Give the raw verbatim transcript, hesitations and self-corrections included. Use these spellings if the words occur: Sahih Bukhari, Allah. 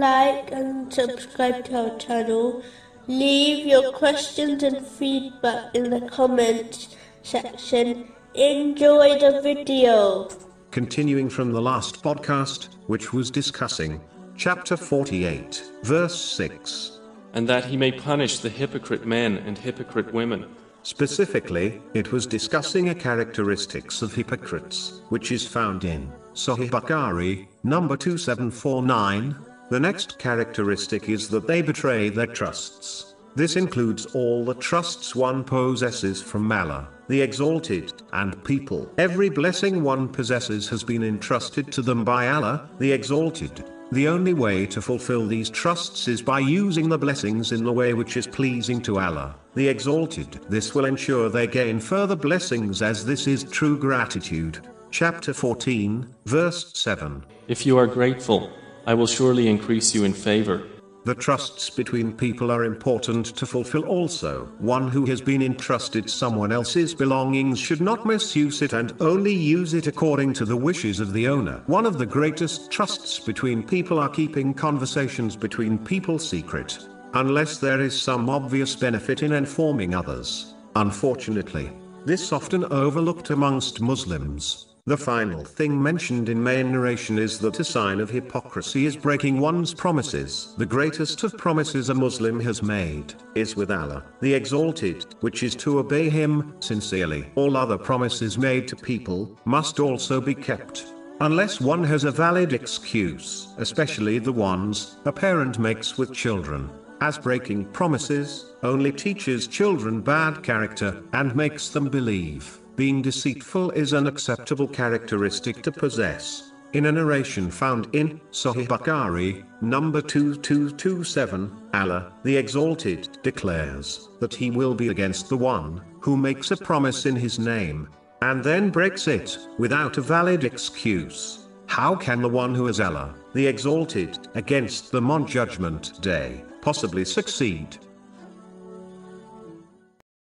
like and subscribe to our channel. Leave your questions and feedback in the comments section. Enjoy the video. Continuing from the last podcast, which was discussing chapter forty-eight, verse six. And that he may punish the hypocrite men and hypocrite women. Specifically, it was discussing a characteristics of hypocrites, which is found in Sahih Bukhari, number two seven four nine. The next characteristic is that they betray their trusts. This includes all the trusts one possesses from Allah, the Exalted, and people. Every blessing one possesses has been entrusted to them by Allah, the Exalted. The only way to fulfill these trusts is by using the blessings in the way which is pleasing to Allah, the Exalted. This will ensure they gain further blessings, as this is true gratitude. Chapter fourteen, verse seven. If you are grateful, I will surely increase you in favor. The trusts between people are important to fulfill also. One who has been entrusted someone else's belongings should not misuse it and only use it according to the wishes of the owner. One of the greatest trusts between people are keeping conversations between people secret, unless there is some obvious benefit in informing others. Unfortunately, this is often overlooked amongst Muslims. The final thing mentioned in main narration is that a sign of hypocrisy is breaking one's promises. The greatest of promises a Muslim has made is with Allah, the Exalted, which is to obey Him sincerely. All other promises made to people must also be kept, unless one has a valid excuse, especially the ones a parent makes with children, as breaking promises only teaches children bad character and makes them believe being deceitful is an acceptable characteristic to possess. In a narration found in Sahih Bukhari, number two two two seven, Allah, the Exalted, declares that He will be against the one who makes a promise in His name, and then breaks it, without a valid excuse. How can the one who is Allah, the Exalted, against them on Judgment Day, possibly succeed?